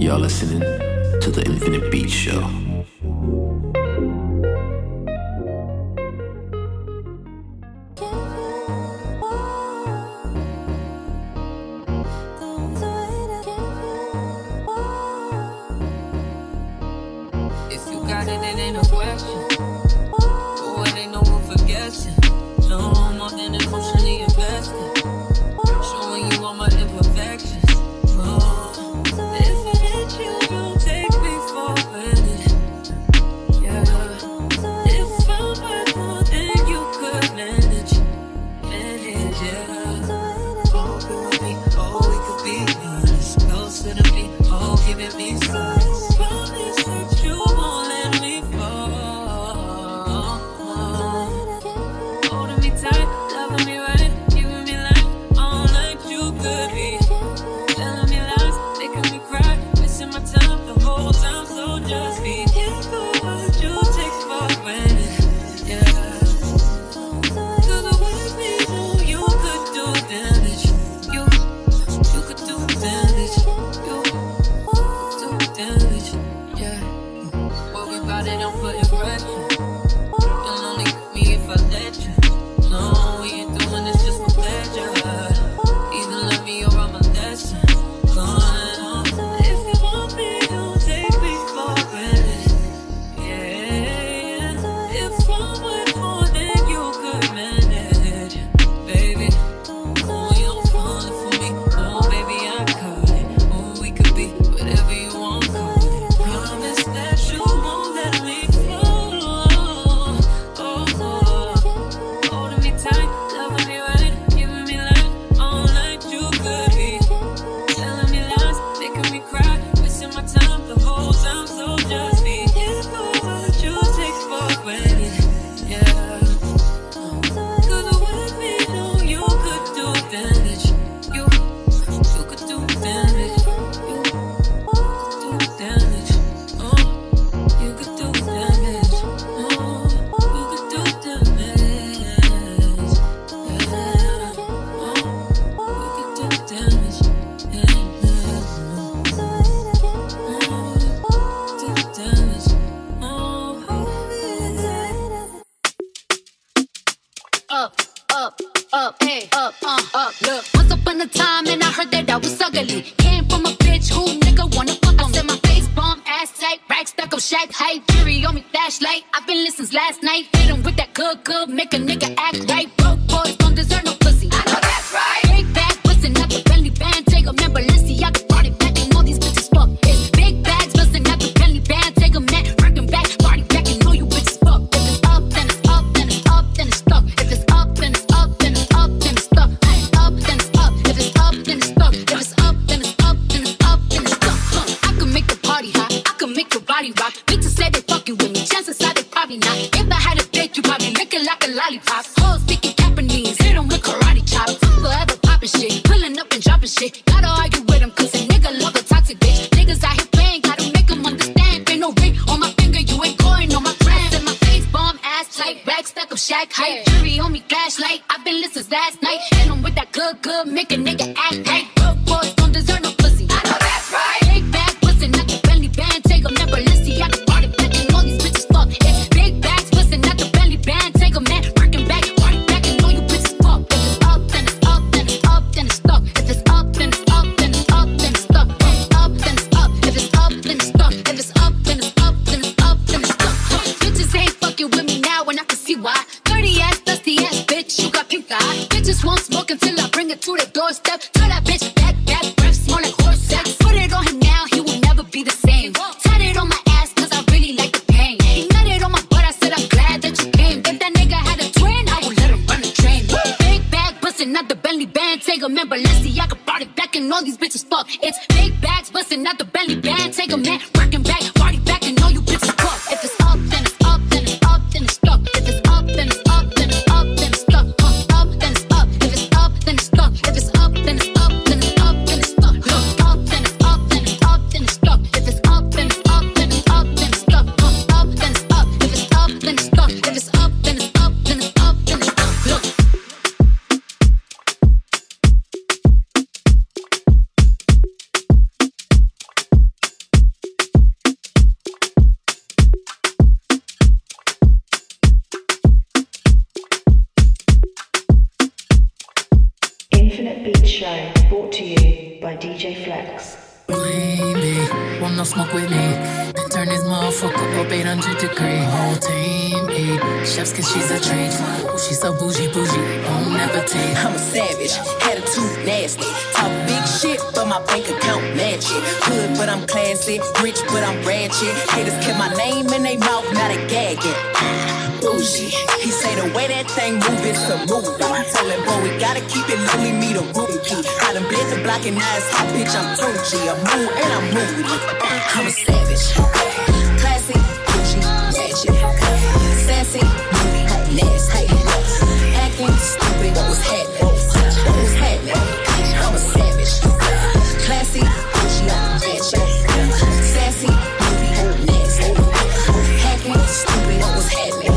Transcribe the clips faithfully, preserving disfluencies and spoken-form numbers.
Y'all listening to the Infinite Beat Show. If you got it, it ain't a question. Oh, it ain't no one forgetting. No more than emotionally invested. Showing you all my imperfections. Oh, if I hit you, you'll take me for granted. Yeah, if I'm worth more than you could manage, manage, yeah. Oh, we would be, oh, we could be honest. Closer to me, oh, giving me signs. Promise that you won't let me fall. Holding me tight. Brought to you by D J Flex. Baby, wanna smoke with me? Then turn this motherfucker up eight hundred degree. Whole team eat chefs cause she's a treat. Ooh, she's so bougie, bougie, won't never take. I'm a savage, attitude nasty. Talk big shit, but my bank account match it. Hood, but I'm classy. Rich, but I'm ratchet. Haters kept my name in they mouth, not a gagging. Bougie. He say the way that thing move, it's a movie. Told him, boy, we gotta keep it lonely, me the rookie. I done bled the block and now it's hot, bitch, I'm Tunchi. I'm rude and I'm rude. I'm a savage. Classy, bougie, ratchet. Sassy, moody, nasty. Acting stupid, what was happening? What was happening? I'm a savage. Classy, bougie, ratchet. Sassy, moody, nasty. Acting stupid, what was happening?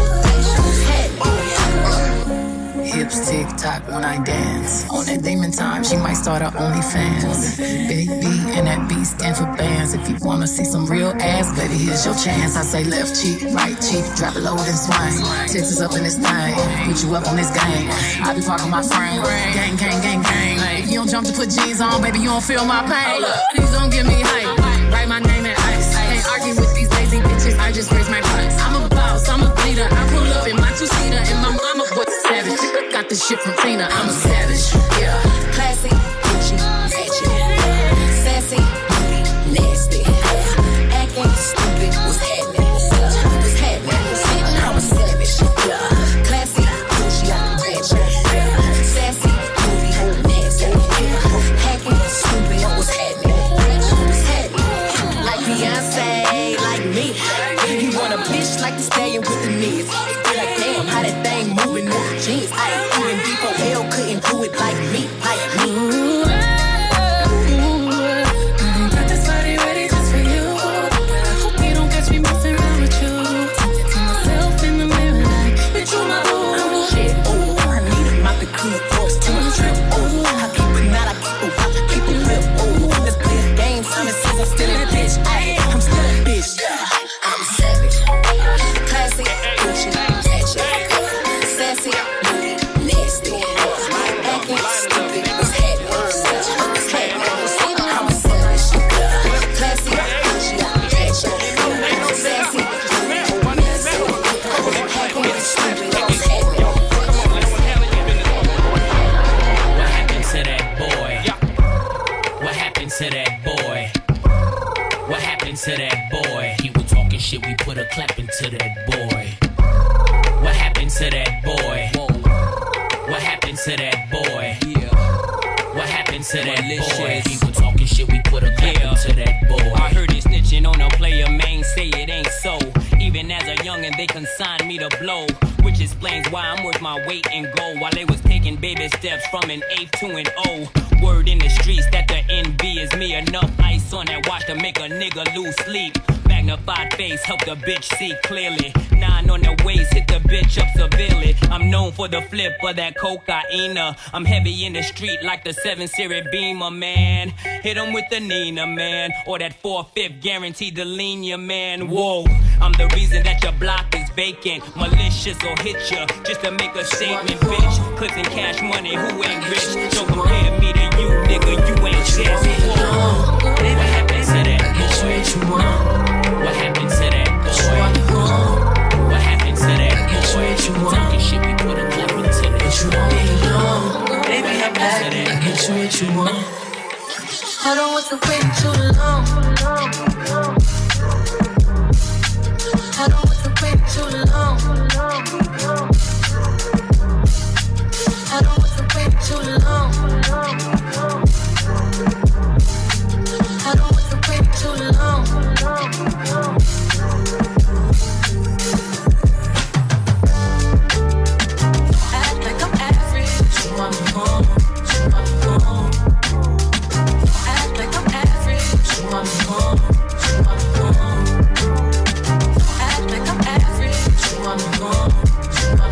Tick tock when I dance. On that demon time, she might start her OnlyFans. Big B and that B stand for bands. If you wanna see some real ass, baby, here's your chance. I say left cheek, right cheek, drop it low and swing. Texas up in this thing, put you up on this game. I be parking my frame, gang, gang, gang, gang. If you don't jump to put jeans on, baby, you don't feel my pain. Please don't give me hype. Write my name in ice. Can't argue with these lazy bitches. I just raise my price. I'm a boss, I'm a bleeder. I pull up in my two seater and my mama was savage. Got this shit from Tina, I'm a savage, yeah. Classy, bitchy, ratchet. Sassy, moody, nasty. Acting stupid, what's happening? What's happening? I'm a savage, yeah. Classy, bitchy, ratchet. Sassy, moody, nasty. Acting stupid, what's happening? What's happening? Like Beyonce, like me. You want a bitch like the stallion with the knees. Feel like damn, how that thing moving with the jeans. Do it like me, like me. Ooh, I got this body ready just for you. I hope you don't catch me messing around with you. Talking to myself in the mirror like, bitch, you my boo. I'm a shit, ooh, I need a mop to clean the forks to a trip, ooh. I keep it not, I keep it rock, I keep it real, ooh. Let's play a game, time it says I'm still a bitch. Ay, I'm still a bitch, I'm a savage. Classic, Gucci, ratchet. Sassy, moody, nasty. To that boy, he was talking shit. We put a clap into that boy. What happened to that boy? Whoa. What happened to that boy? Yeah. What happened to that boy? He was talking shit. We put a clap yeah. into that boy. I heard it snitching on a player, man. Say it ain't so. Even as a youngin', they consigned me to blow, which explains why I'm worth my weight in gold. While they was taking baby steps from an eighth to an O. Word in the streets that the envy is me. Enough ice on that watch to make a nigga lose sleep. Magnified face, help the bitch see clearly. Nine on the waist, hit the bitch up severely. I'm known for the flip of that cocaina. I'm heavy in the street like the seven series Beamer, man. Hit him with the Nina, man. Or that four fifth guaranteed to lean ya, man. Whoa, I'm the reason that your block is vacant. Malicious will hit ya just to make a statement, bitch. Clips and cash money, who ain't rich? Don't compare me to you, nigga, you ain't shit. What happened to that boy? What happened to that boy? What happened to that boy? Talking shit, we put a clip into that. Baby, I'm back, I get you what you want. I don't want to wait too long. I don't want to wait too long. I don't want to wait too long. I don't want to wait too long. Act like I'm average, so I'm home, so I'm home. Act like I'm average, so I'm home, so I'm home. Act like I'm average, so I'm home, so I'm home.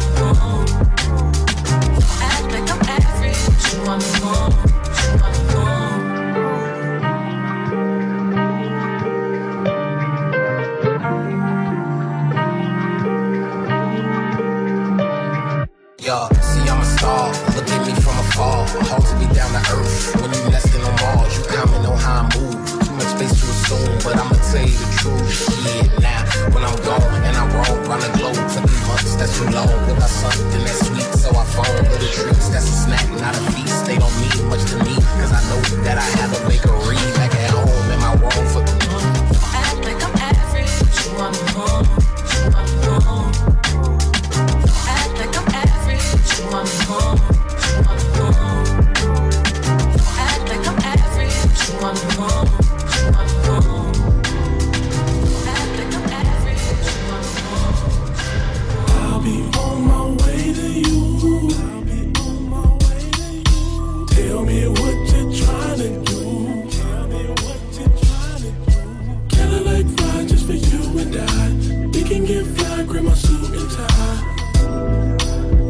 in my suit and tie.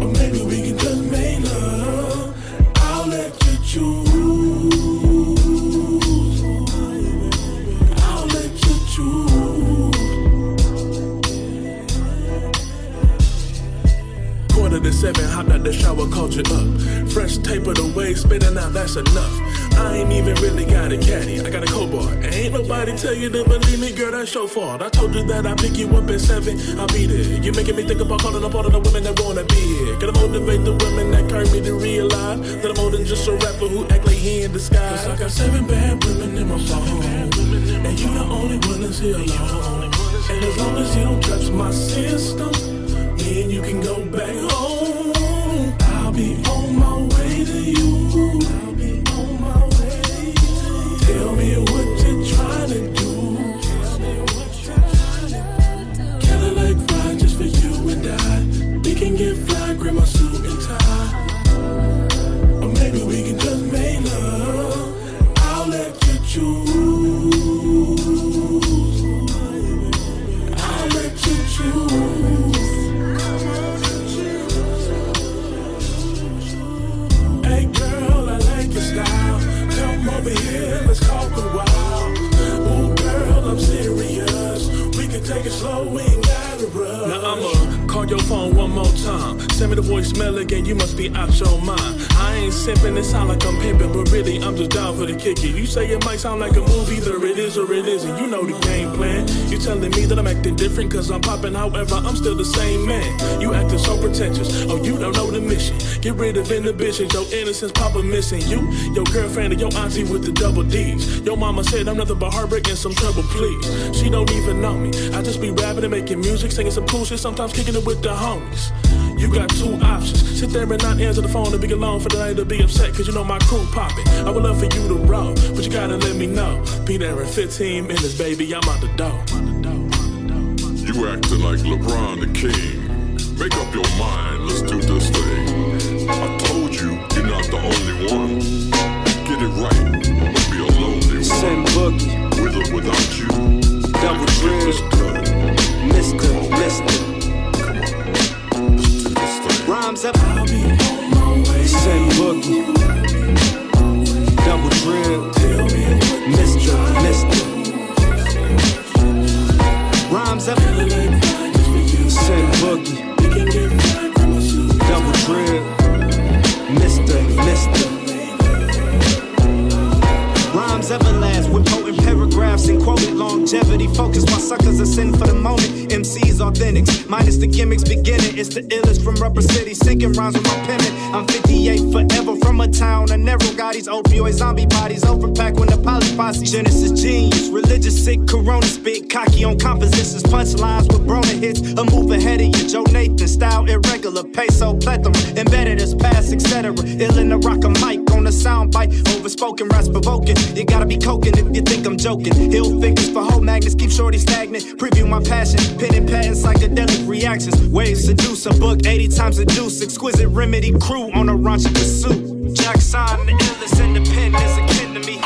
Or maybe we can just make love. I'll let you choose. I'll let you choose. Quarter to seven, hopped out the shower, called you up. Fresh tapered away, spitting out, that's enough. I ain't even really got a caddy, I got a cobalt. Ain't nobody tell you to believe me, girl, that's your fault. I told you that I pick you up at seven, I'll be there. You're making me think about calling up all of the women that wanna be here. Gotta motivate the women that curve me to realize that I'm more than just a rapper who act like he in disguise. Cause I got seven bad women in my phone, and you the only one that's here alone. And as long as you don't touch my system, me and you can go back home. I'll be on my way to you. Tell me what you're trying to do. Cadillac ride just for you and I. We can get fly, grab my suit and tie. Or maybe we can just make love. I'll let you choose. I'll let you choose. Hey girl, I like your style. Come over here, let's talk a while. Oh girl, I'm serious. We can take it slow, we ain't gotta rush. Now I'ma call your phone one more time. Send me the voicemail again, you must be out your mind. I ain't simping, it sound like I'm pimping, but really I'm just down for the kick it. You say it might sound like a movie, either it is or it isn't. You know the game plan. You telling me that I'm acting different cause I'm popping, however I'm still the same man. You acting so pretentious, oh you don't know the mission. Get rid of inhibitions, your innocence papa missing. You, your girlfriend and your auntie with the double D's. Your mama said I'm nothing but heartbreak and some trouble, please. She don't even know me, I just be rapping and making music, singing some cool shit, sometimes kicking it with the homies. You got two options, sit there and not answer the phone and be alone for the night to be upset, cause you know my crew poppin'. I would love for you to roll, but you gotta let me know. Be there in fifteen minutes, baby, I'm out the door. You actin' like LeBron the King. Make up your mind, let's do this thing. I told you, you're not the only one. Get it right, don't be a lonely one. Same bookie, with or without you. Double dream, Mister, Mister. Rhymes up, I'll be on my way. Same boogie, double drill, tell me Mister, Mister. Rhymes up, same boogie, double drill, Mister, Mister. Rhymes everlast with potent paragraphs and quoted longevity. Focus, my suckers are sin for the moment. M C's authentics, minus the gimmicks beginning. It's the illest from Rubber City, sinking rhymes with my pennant. I'm fifty-eight forever from a town I never got these opioid zombie bodies overpack when the poly posse. Genesis genius, religious sick, corona spit, cocky on compositions, punchlines with Brona hits. A move ahead of you, Joe Nathan style, irregular peso plethora, embedded as past, et cetera. Ill in the rock a mic on a soundbite, overspoken raps provoking. You gotta be coking if you think I'm joking. Ill figures for whole magnets, keep shorty stagnant. Preview my passion. Pen and patents, psychedelic reactions. Waves seduce a book, eighty times a deuce. Exquisite remedy crew on a raunchy pursuit. Jackson, the illest independent is akin to me.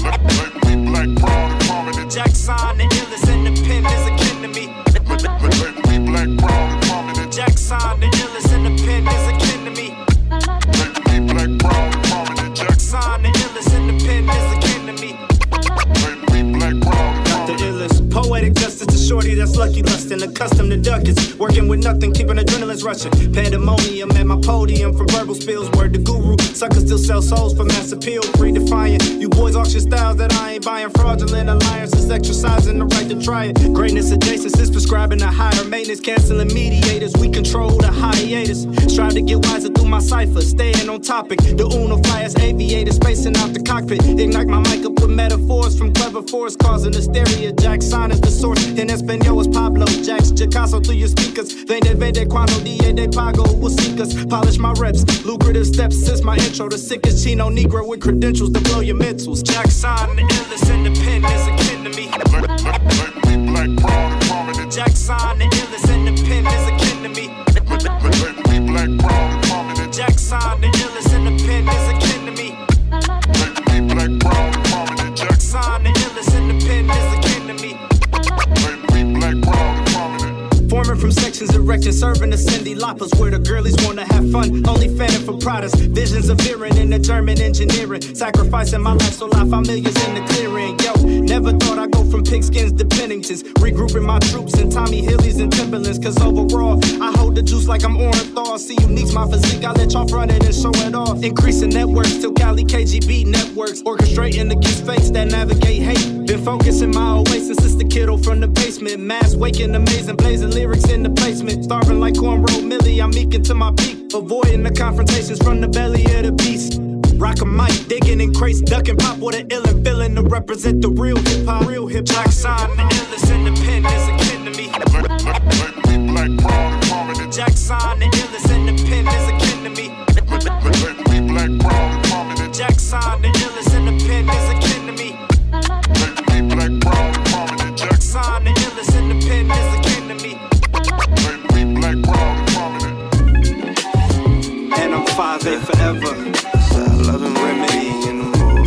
Make me black, proud and prominent. Jackson, the illest independent is akin to me. Make me black, proud and prominent. Jackson, the illest independent is akin to me. Make me black, proud and prominent. Jackson, the illest independent is akin to me. Make me black, proud and prominent. The illest poetic justice. Shorty that's lucky lustin', accustomed to ducats, working with nothing, keeping adrenaline's rushing. Pandemonium at my podium for verbal spills. Word to guru, suckers still sell souls for mass appeal. Redefiant, you boys auction styles that I ain't buying. Fraudulent alliances, exercising the right to try it. Greatness adjacent is prescribing a higher maintenance, canceling mediators. We control the hiatus. Strive to get wiser through my cipher, staying on topic. The Uno flyers, aviators, spacing out the cockpit. Ignite my mic up with metaphors from clever force, causing hysteria. Jackson is the source. And Espanol is Pablo, Jax, Jacasso through your speakers. Vende, vende, cuando, die, de pago, will seek us. Polish my reps, lucrative steps since my intro. The sickest Chino Negro with credentials to blow your mentals. Jackson, the illest independent is akin to me. Make me black, proud and prominent. Jackson, the illest independent is akin to me. Make me black, proud and prominent. Jackson, the illest independent is akin to me. Make me black, proud and prominent. Jackson, the illest independent is akin to me. Forming from sections kitchen serving the Cindy Loppers, where the girlies wanna have fun, only fanning for products. Visions of veering in the German engineering, sacrificing my life so life familiars in the clearing. Yo, never thought I'd go from pigskins to Penningtons, regrouping my troops in Tommy Hillies and Timberlands. Cause overall, I hold the juice like I'm Orenthal. See unique's my physique, I let y'all run it and show it off. Increasing networks till Cali K G B networks, orchestrating against fakes that navigate hate. Been focusing my own way since it's the kiddo from the basement. Mass waking, amazing, blazing lyrics in the placement. Starving like cornrow Millie, I'm eking to my peak, avoiding the confrontations from the belly of the beast. Rock a mic, digging in crates, ducking pop with an ill and feeling to represent the real hip hop. Real hip hop sign, the illest independent is akin to me. Black, proud, and prominent. Jack sign, the illest independent is akin to me. Black, proud, and prominent. Jack sign, the illest independent is akin to me. Black, proud, and prominent. Jack sign, the illest independent is akin to me. Black, proud, and prominent. And I'm five eight forever. Loving remedy in the mood.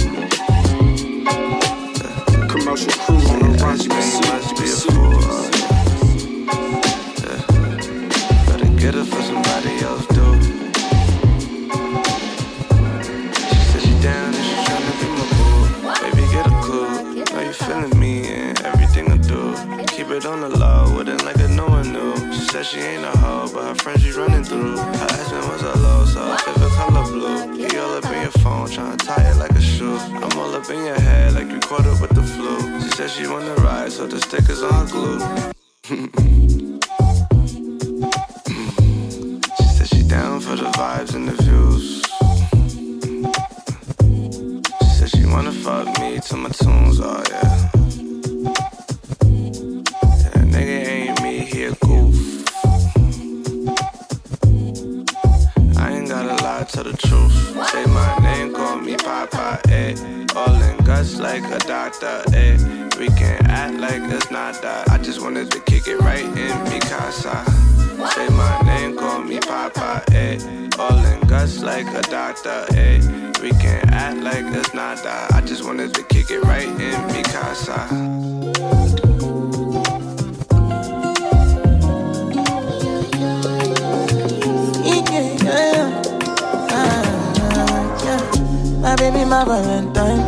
Commercial crew on a raunchy pursuit. Better get it for somebody else, dude. She said she down and she tryna be my boo. Baby, get a clue. Know you feeling me and everything I do. Keep it on the low, with it like a no one knew. She said she ain't a hoe, but her friends she running through. Her husband was a low, so her favorite color blue. He all up in your phone, tryna tie it like a shoe. I'm all up in your head, like you caught up with the flu. She said she wanna ride, so the stickers on her glue. She said she down for the vibes and the views. She said she wanna fuck me to my tunes, oh yeah. That nigga ain't me, he a goof. I ain't gotta lie to the truth. Say my name, call me Papa, eh. All in guts like a doctor, eh. We can act like it's not that. I just wanted to kick it right in mi casa. Say my name, call me Papa, eh. All in guts like a doctor, eh. We can act like it's not that. I just wanted to kick it right in mi casa. My baby, my valentine.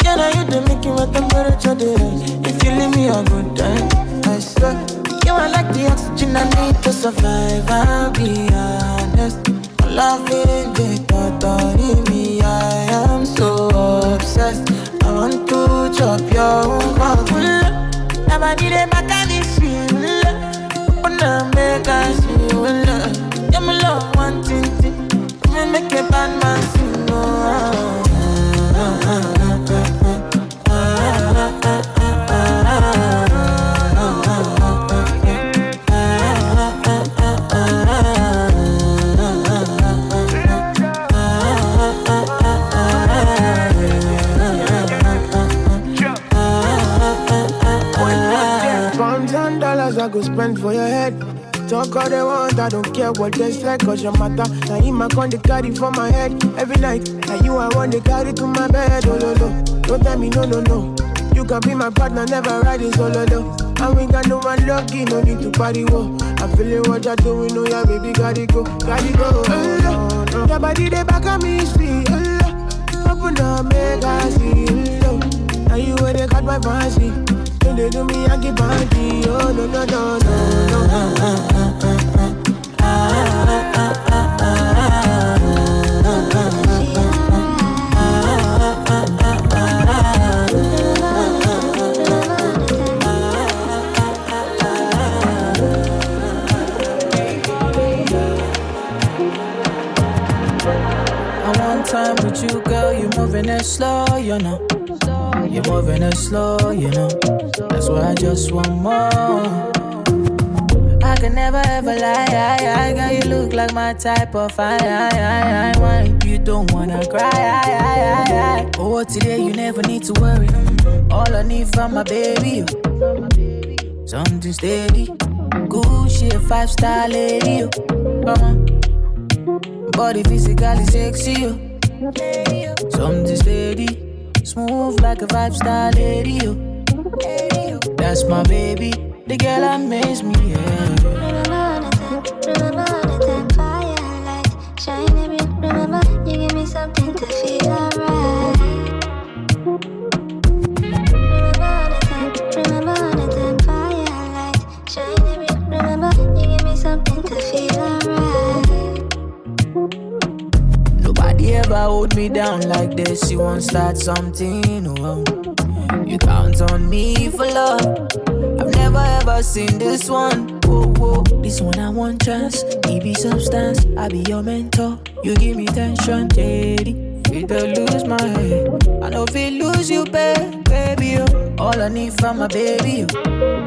Can I hit the Mickey with temperature delay? If you leave me a good time, I swear. You are like the oxygen I need to survive, I'll be honest. I'm laughing, they thought of me, I am so obsessed. I want to chop your own mouth. Nobody they back at this shit. Open up, make us feel love. Yeah, my love, one thing, me make a bad man see. Pounds and dollars I go spend for your head. Talk all they want, I don't care what they say, cause your matter. Now in my con, they carry for my head every night. Now you I want, they carry to my bed, oh no no. Don't tell me no no no. You can be my partner, never ride it solo though. And we got no one lucky, no need to party, whoa. I feel it, what you're doing, oh yeah baby, gotta go, gotta go. Oh no, your body they back at me, see, oh no. Open up, make I see, oh no. Now you where they got my fancy. Don't they do me, I give party, oh no no no no no. Time with you, girl, you moving it slow, you know. You're moving it slow, you know. That's why I just want more. I can never ever lie, I, I, girl, you look like my type of I, I, I, I, why you don't wanna cry, I, I, I, I. Oh, today you never need to worry. All I need from my baby, oh. Something steady. Gucci, a five-star lady, oh. Uh-huh. Body physically sexy, oh. Something steady, smooth like a vibe star lady, oh. That's my baby, the girl that makes me, yeah. remember all the time firelight shining. Remember you give me something to feel alright. Remember all the time, remember all the time firelight shining. Remember you give me something to feel alright. Nobody ever hold me down like this. You won't start something wrong. You count on me for love. I've never ever seen this one. Whoa, whoa. This one I want chance. It be substance. I be your mentor. You give me tension, J D. It don't lose my head. I know if it lose you, babe, baby. Oh. All I need from my baby. Oh.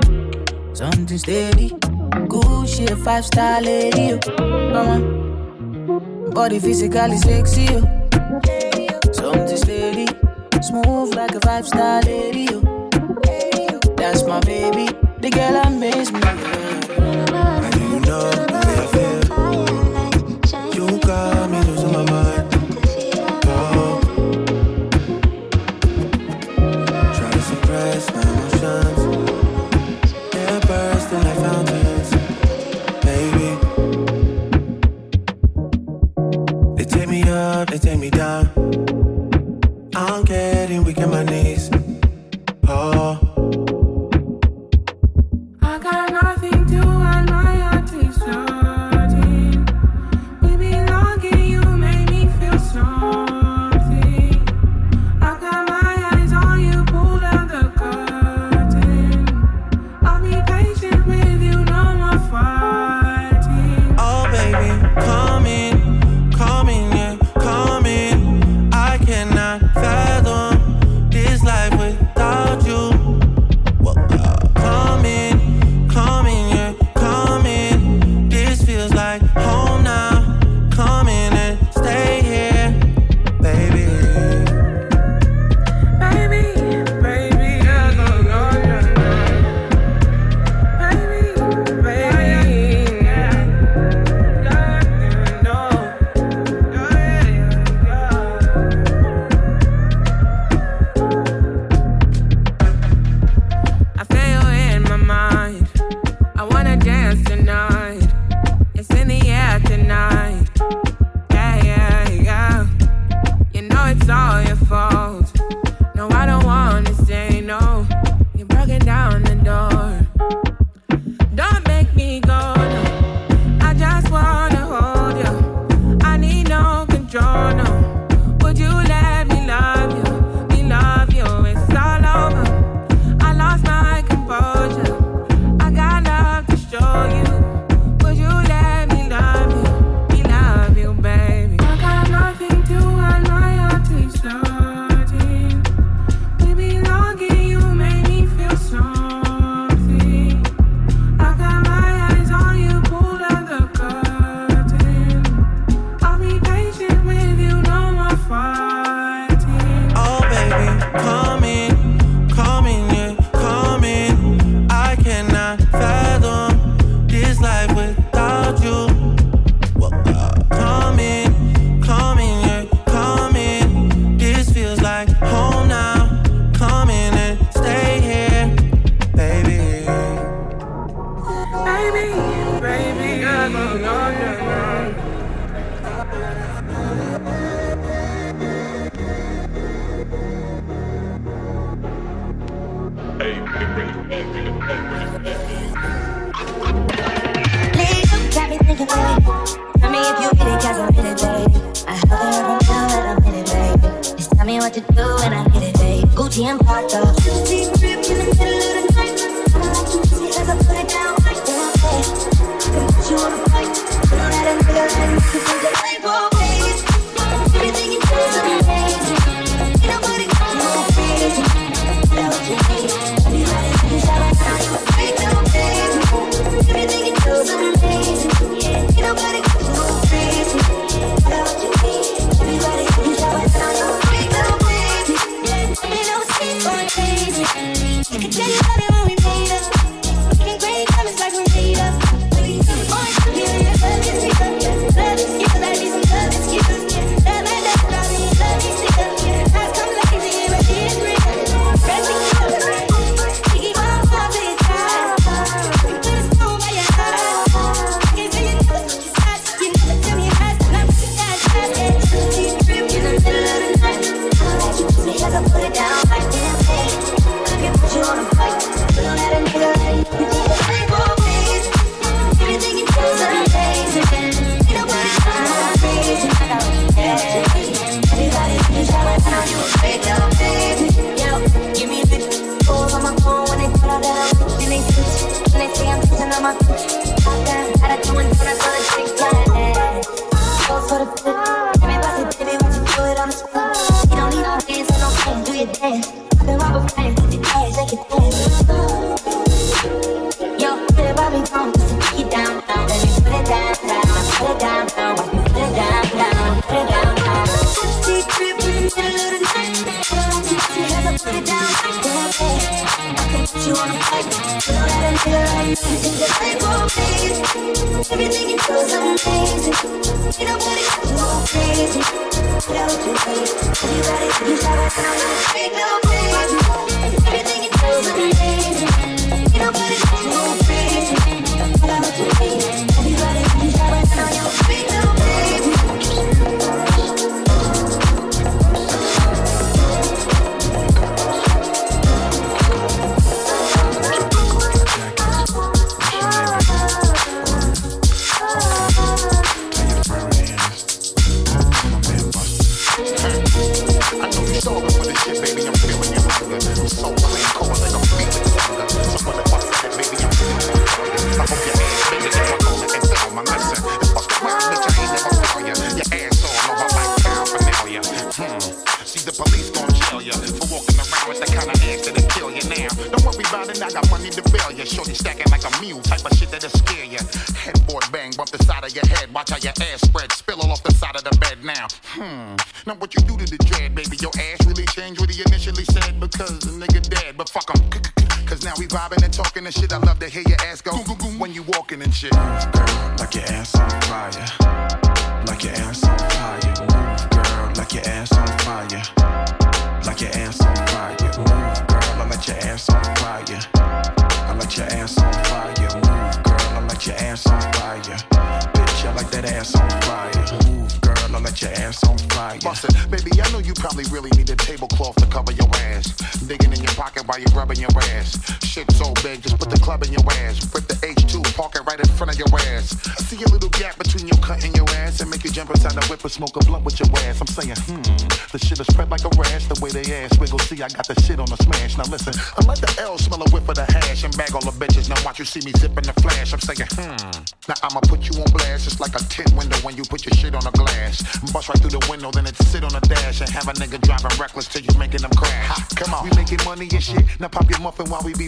Something steady. Good shit, five star lady. Oh. Mama. Body physically sexy. Oh. Something steady. Smooth like a five star lady. Oh. That's my baby. The girl amaze me. And you know the way I feel. You got me losing my mind. Oh. Try to suppress my emotions. They're bursting like fountains. Baby, they take me up, they take me down. I'm getting weak in my knees. Oh.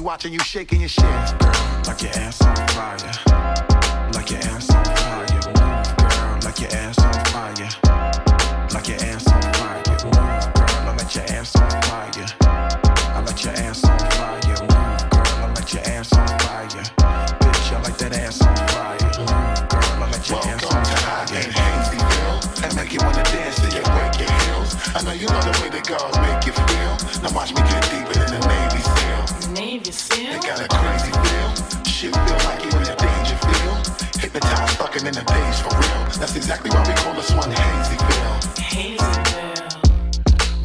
Watching you shaking your shit. Girl, like your ass on fire. Like your ass on fire. Move, girl, like your ass on fire. Like your ass on fire. Move, girl, I let your ass on fire. I let your ass on fire. Move, girl, I let your ass on fire. Bitch, I like that ass on fire. Move, girl, I let your ass on fire. Welcome to High and Hazy, and make you wanna dance till you break your heels. I know you know the way the girls make you feel. Now watch me get deeper than the Navy SEAL. Navy SEAL. They got a crazy feel. Shit feel like you in a danger field. Hypnotized, fucking in the days for real. That's exactly why we call this one Hazyville. Hazyville.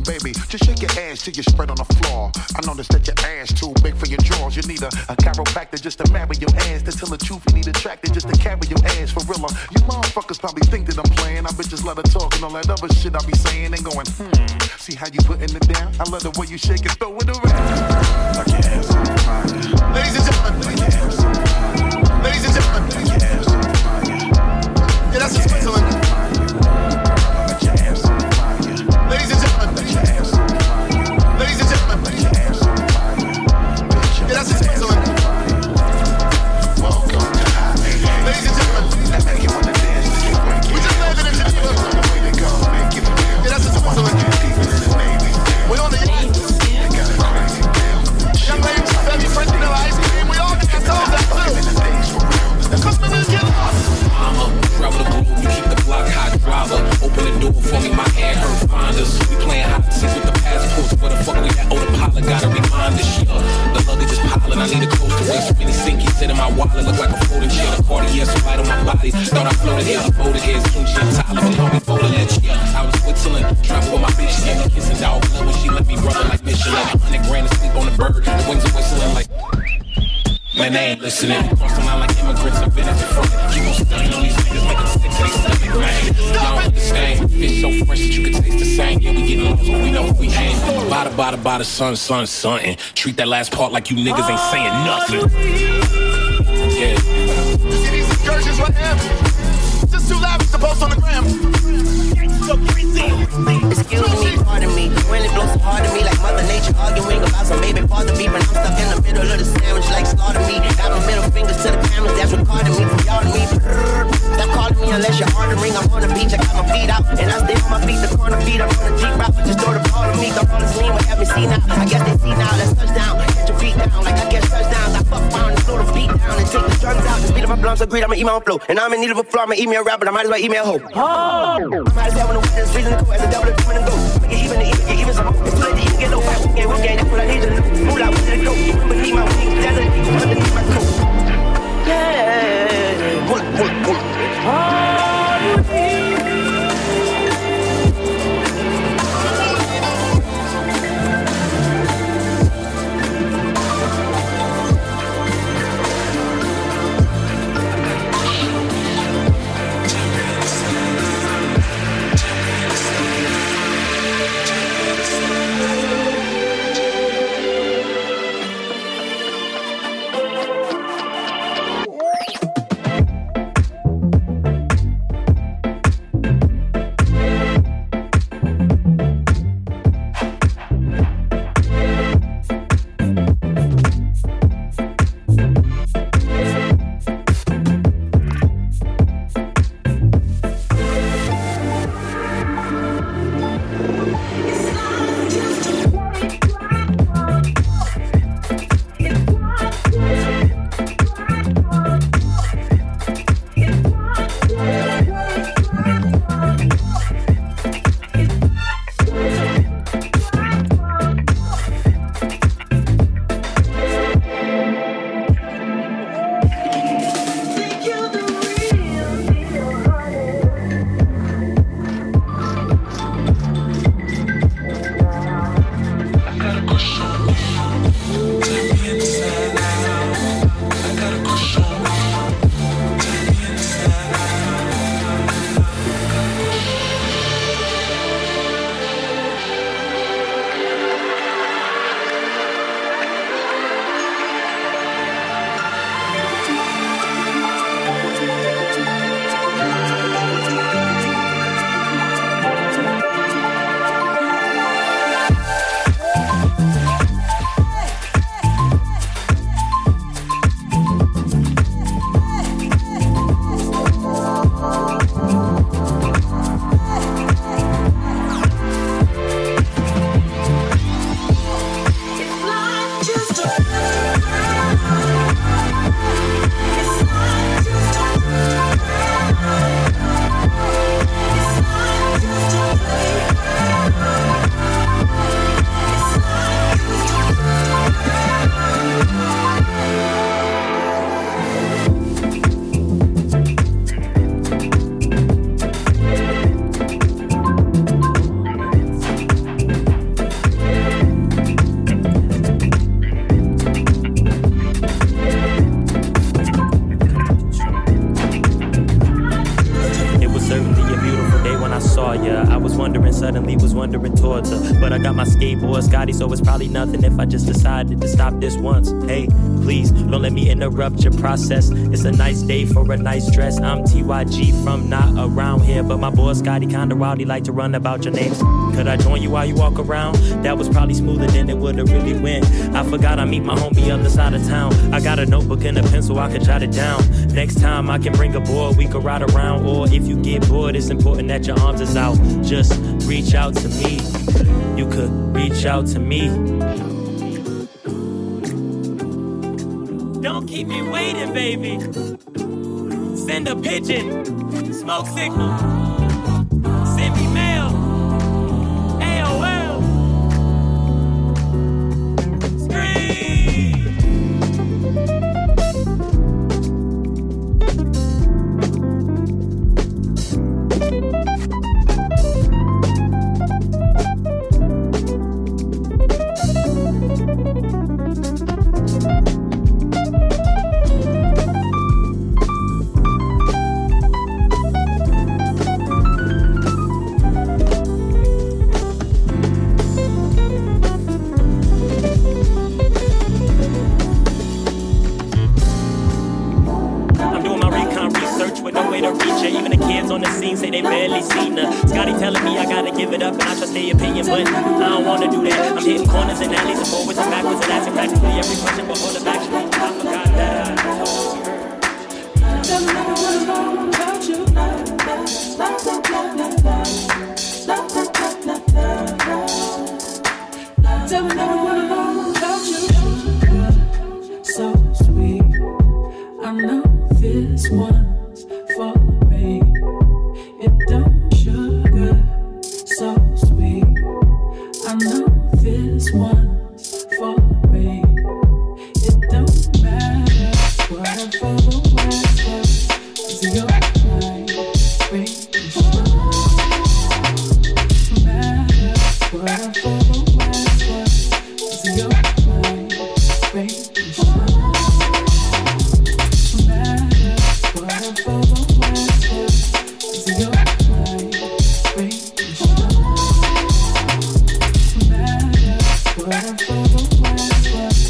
Baby, just shake your ass till you spread on the floor. I noticed that your ass too big for your jaws. You need a, a chiropractor just to marry your ass. To tell the truth, you need a tractor just to carry your ass for real. You motherfuckers probably think that I'm playing. I bitches love to talk and all that other shit I be saying and going, hmm. See how you putting it down? I love the way you shake it, throw it around. Like your ass on fire. Ladies and gentlemen, like your ass on fire. Ladies and gentlemen, like your ass on fire. Yeah, that's like Switzerland. Like your ass on fire. Ladies and gentlemen, like your ass on fire. Ladies and gentlemen, like your ass on fire. Yeah, that's like Switzerland. Welcome to High and Hazy. Ladies and gentlemen, that make you wanna dance till you break your heels. We just landed in Geneva. I know the way to go, make you feel. Yeah, that's like Switzerland. We on the open the door for me, my ad hurt finders. We playing hide and seek with the passports. Where the fuck we at? Oh, the pilot got a reminder. Shit, uh, the luggage is piling. I need a close to waist. So many sinkies sit in my wallet. Look like a folding chair. The Cartier so light on my body. Thought I floated here. Folded here. Soon she tired of me. Homie, folded that chair. I was Switzerland. Travel with my bitch. She gave me kisses. I was when she let me brother like Michelin. A hundred grand to sleep on a bird. The wings are whistling like... Man, they ain't listening. Cross the line like immigrants, I've been at the front. You gon' stun on these niggas like a stick to these stomach, man. I don't understand. Bitch so fresh that you can taste the same. Yeah, we getting lost, but we know who we ain't. Bada, bada, bada, son, son, something. Treat that last part like you niggas ain't saying nothing. Yeah. versions were M. Just too lavish to post on the gram. So crazy. Excuse me, pardon me. Really blows so hard to me like Mother Nature arguing about some baby father me. But I'm stuck in the middle of the sandwich like slaughter me. Got my middle fingers to the cameras that's recording me from y'all to me. Stop calling me unless you're ordering. I'm on the beach, I got my feet out. And I stay on my feet, the corner feet. I'm on the Jeep route, just throw the ball to me. Don't roll the sleeve, what have you seen now? I guess they see now, that's touchdown. Get your feet down like I guess touchdowns. I fuck around and blow the feet down and take the drugs out. The speed of my blunts so great, I'ma eat my own flow. And I'm in need of a floor, I'ma eat me a rapper, I might as well eat me a hoe. Oh. I might as well when the wind is freezing cool as a double to come and go. Make it even to even get even some. It's too late to even get no fight. Whoop gang, whoop gang, that's what I need to know. Move out, with the dope, you remember need my wings. That's it, you underneath my coat. Yeah. Work, work, work. Oh, so it's probably nothing if I just decided to stop this once. Hey, please don't let me interrupt your process. It's a nice day for a nice dress. I'm T Y G from not around here, but my boy Scotty kinda wild. He like to run about your names. Could I join you while you walk around? That was probably smoother than it would've really went. I forgot I meet my homie other side of town. I got a notebook and a pencil, I could jot it down. Next time I can bring a board, we could ride around. Or if you get bored, it's important that your arms is out. Just reach out to me. You could reach out to me. Don't keep me waiting, baby. Send a pigeon. Smoke signal. Send me mail. A O L. really seen her. Scotty telling me I gotta give it up and I trust their opinion, but I don't wanna do that. I'm hitting corners and alleys and forwards and backwards and asking practically every question, but all the back I forgot that I told her. Tell me what's wrong about you now, now, tell me what's wrong about you. So sweet, I know this one's for me. It don't sugar. So sweet, I know this one's for me. It don't matter what I'm for. Your mind brings you no matter what I feel or what I your mind brings you no matter what I feel or what I your mind brings you no matter what I feel or what I your mind brings you.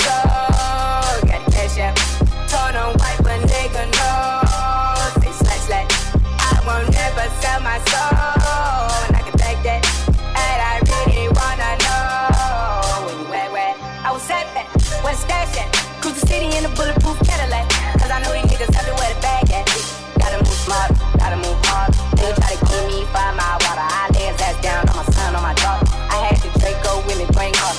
soul. Gotta cash out. Told them wipe a nigga no. Say slack slack. I won't never sell my soul. And I can take that. And I really wanna know when you at where I was at that. West stash at. Cruise the city in a bulletproof Cadillac. Cause I know these niggas have to wear the bag at. Gotta move smart. Gotta move hard. They try to keep me five mile water. I lay his ass down on my son, on my daughter. I had to Draco with me, bring up.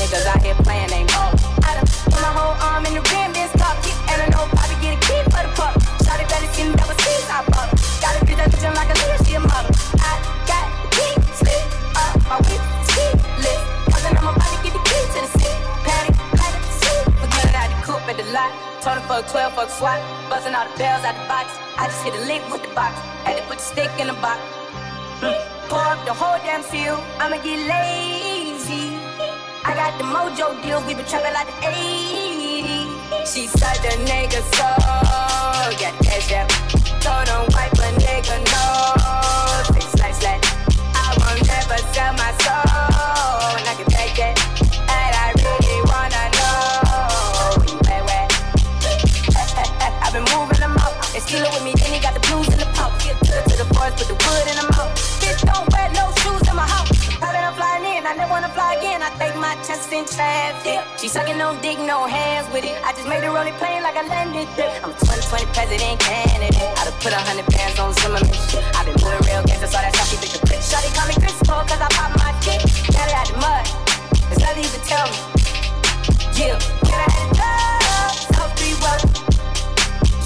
Niggas out here playing they ball. I done put my whole arm in the rim, this cup. And I know Poppy get a key for the pup. Shawty better see me double C's, I bought. Got a bitch that bitch like a leader, she a model. I got the key, slip up my whip, ski lift. Cause then I'm about to get the key to the city. Patty, patty, sleep. Forgetting out the coupe at the lot. Tony fuck twelve, fuck swap. Buzzing all the bells out the box. I just hit a lick with the box. Had to put the stick in the box. Pour up the whole damn field. I'ma get lazy. I got the mojo deal, we been trapping like the eighties. She sucked a nigga soul, got cash out. Told him wipe a nigga no. Say slack slack. I won't never sell my soul, and I can take that. And I really wanna know where you at? I've been moving them out, they stealing with me, then he got the blues in the pouch. Get good to the forest with the wood in the mouth. Bitch don't wear no shoes in my house. I never wanna fly again, I think my chest in traffic. She sucking no dick, no hands with it. I just made her on it plain like I landed there. I'm a twenty twenty president candidate. I done put a hundred pounds on Zimmerman shit. I been moving real games, that's all that stuff, she bitch a prick. Shawty call me Crispo, cause I pop my dick. Got it out the mud, there's nothing you can tell me. Yeah, get out of love, so free work.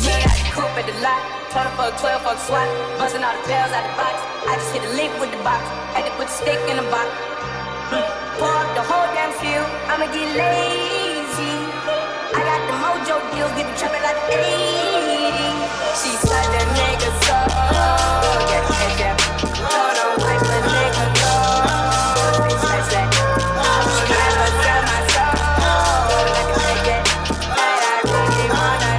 Yeah, I just coop at the lot. Total fuck, twelve fuck swat. Busting all the bells out the box. I just hit a lick with the box. Had to put the stick in the box. Pour up the whole damn field, I'ma get lazy. I got the mojo deals, get the trappin' like the eighties. She said the nigga soul, yeah, yeah, yeah. Told him wipe a nigga no. Say slack slack, I won't never sell my soul. I can take that, and I really wanna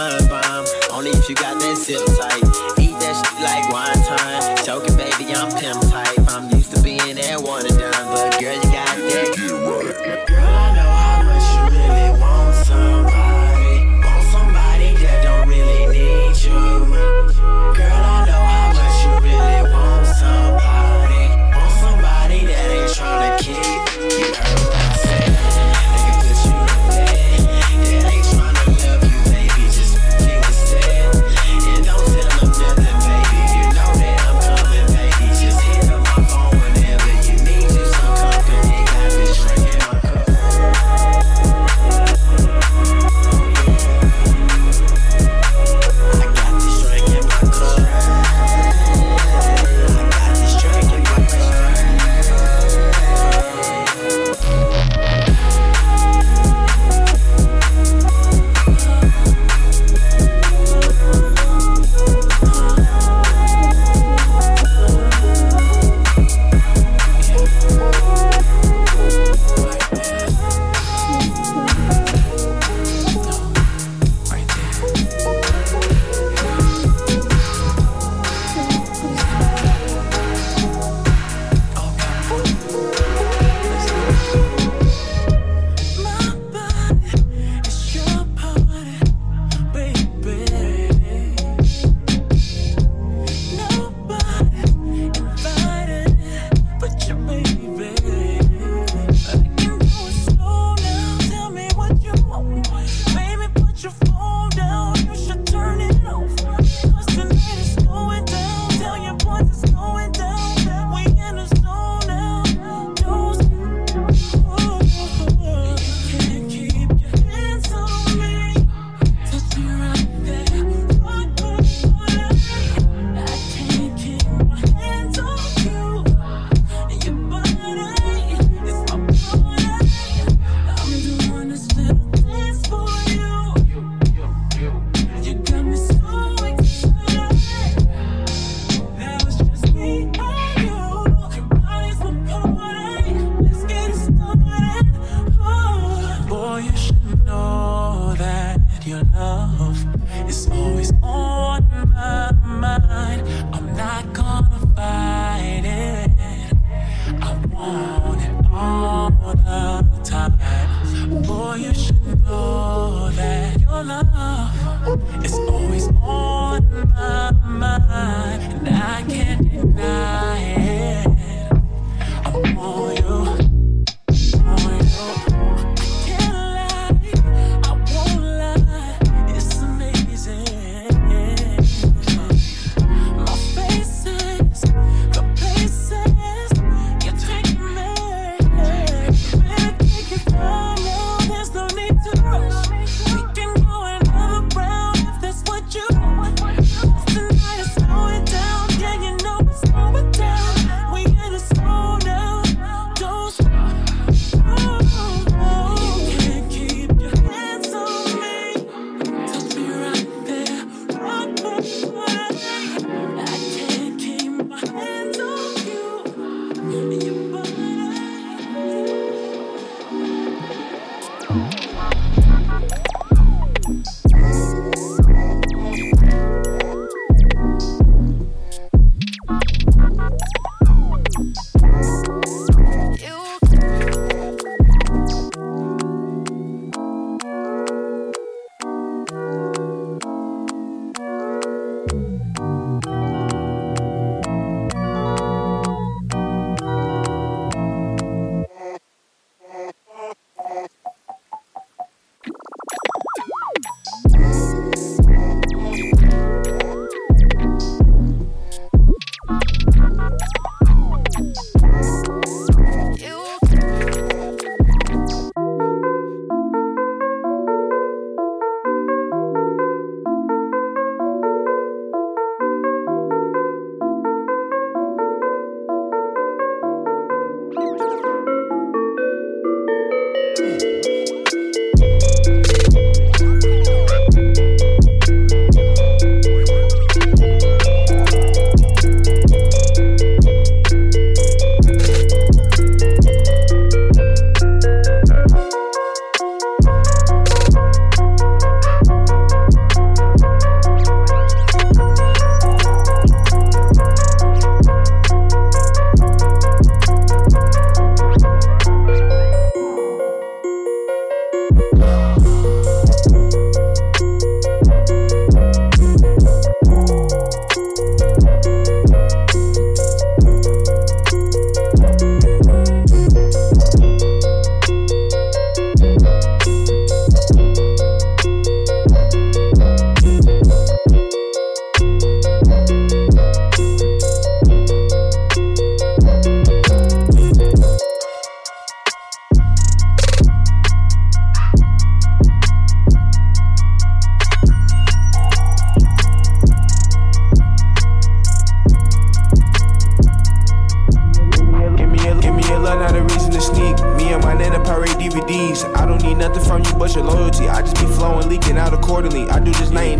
mud bomb. Only if you got that zip tight. Eat that shit like wine time. Choking, baby, I'm pimp type. I'm used to being that one and done, but girl, you got that. Get right. Girl, I know how much you really want somebody. Want somebody that don't really need you. Girl, I know how much you really want somebody. Want somebody that ain't tryna keep you hurt. What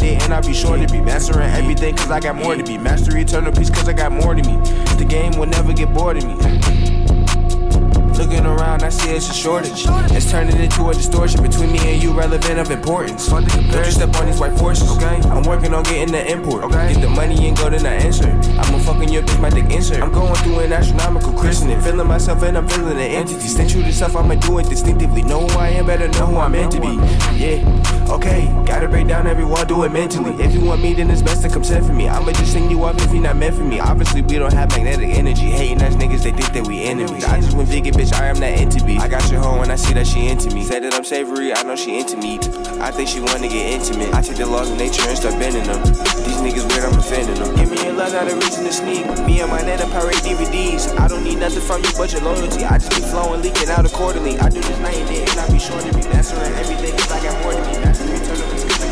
it, and I be sure to be mastering everything, cause I got more to be. Master eternal peace, cause I got more to me. The game will never get bored of me. Looking around, I see it's a shortage. It's turning into a distortion between me and you, relevant of importance. Don't you step on these white forces, okay? I'm working on getting the import, okay? Get the money and go to the insert. I'ma fucking your bitch, my dick insert. I'm going through an astronomical christening, feeling myself and I'm feeling the entity. Stay true to self, I'ma do it distinctively. Know who I am, better know who I'm meant to be. Yeah, okay, gotta break down every wall, do it mentally. If you want me, then it's best to come send for me. I'ma just sing you up if you're not meant for me. Obviously, we don't have magnetic energy. Hating us niggas, they think that we enemies. I just went vegan, bitch. I am not into me. I got your hoe and I see that she into me. Said that I'm savory, I know she into me. I think she wanna get intimate. I take the laws of nature and start bending them. These niggas weird, I'm offending them. Give me a lot of reason to sneak. Me and my nana pirate D V Ds. I don't need nothing from you but your loyalty. I just keep flowing, leaking out accordingly. I do this night and day, and I be sure to be mastering everything, cause I got more to be mastering. Cause I got more.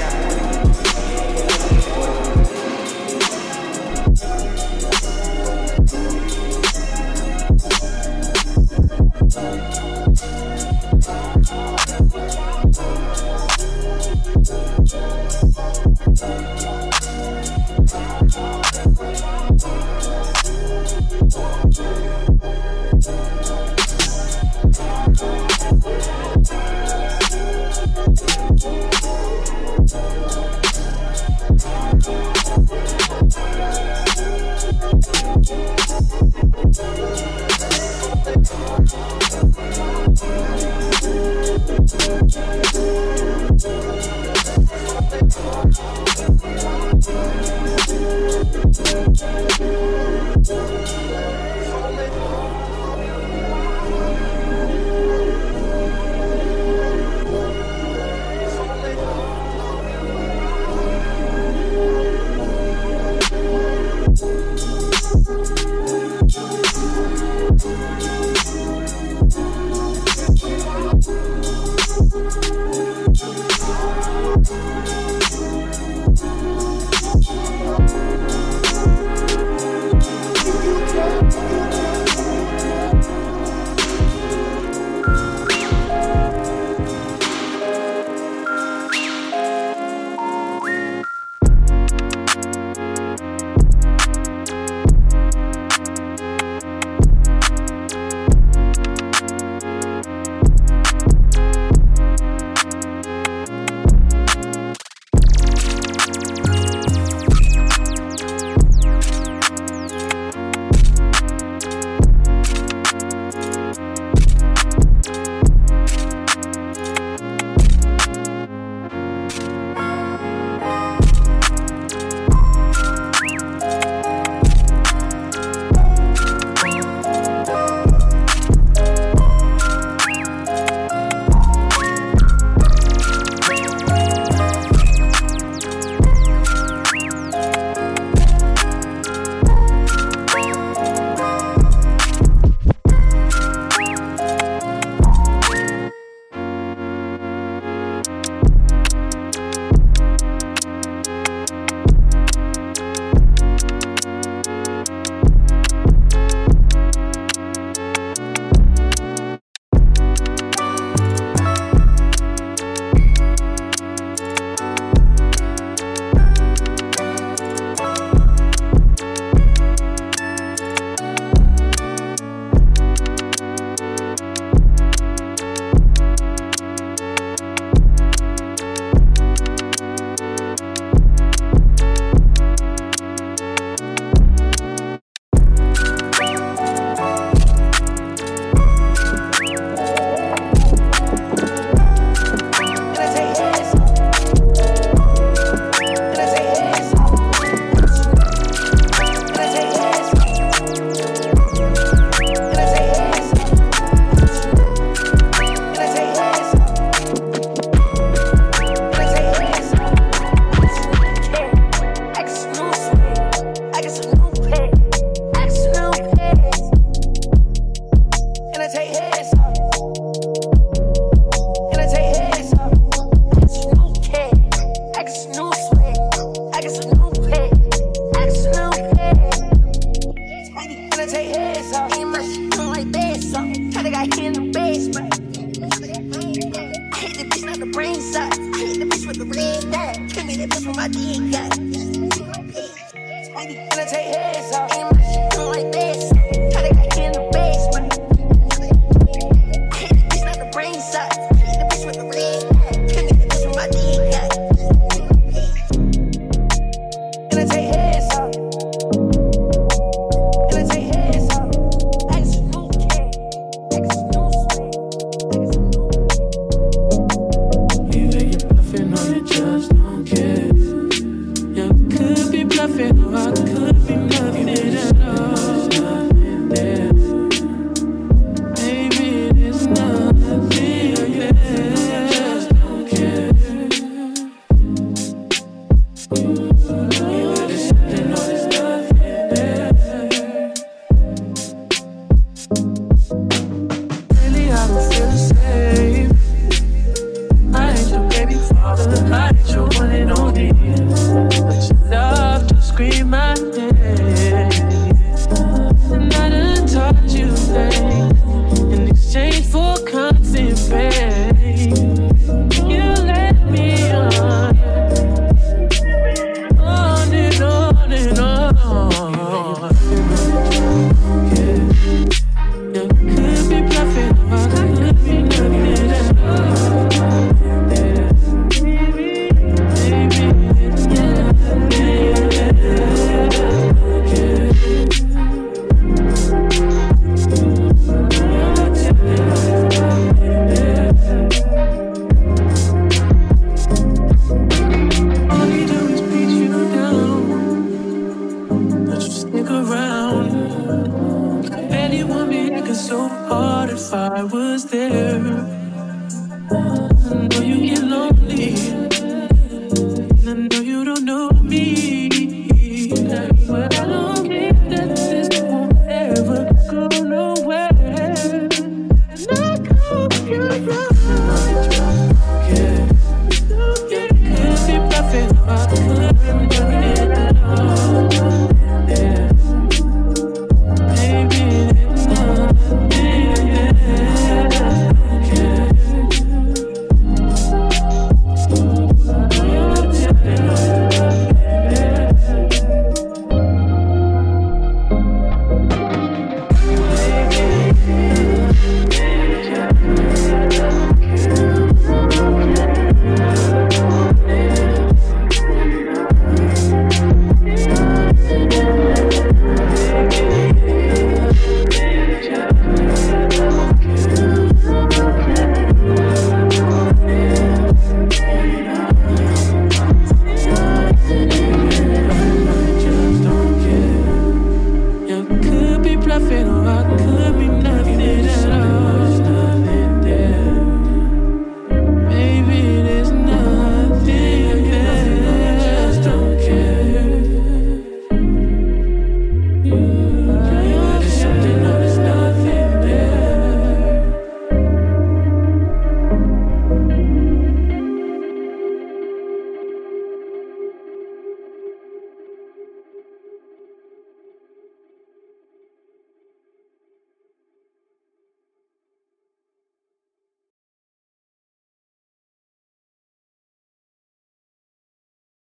With the big thing. Give me that bitch with my dick cut. Sweetie, gonna take heads off. Ain't my shit do like this. How they got in the basement. I hit the bitch, not the brain side. Hit the bitch with the red. Give me that bitch with my dick cut. Gonna take heads off. Gonna take heads off. Like it's a new kid. Like it's a new swing. Like it's a new just don't care. You could be bluffing, or I could be nothing at all. Nothing there. Baby, there's nothing there. Just don't care. You're sitting on this nothing there. Really, I don't feel the same. I ain't your one and only, but you love to scream my name, and I done taught you things in exchange for constant pain. You let me on, on and on and on. Yeah. You could be bluffing, but I could be nothing at all. So hard if I was there. I know you get lonely. I know you don't know me. But I don't care that this won't ever go nowhere. And I hope you're right. You could be perfect, but I could be perfect.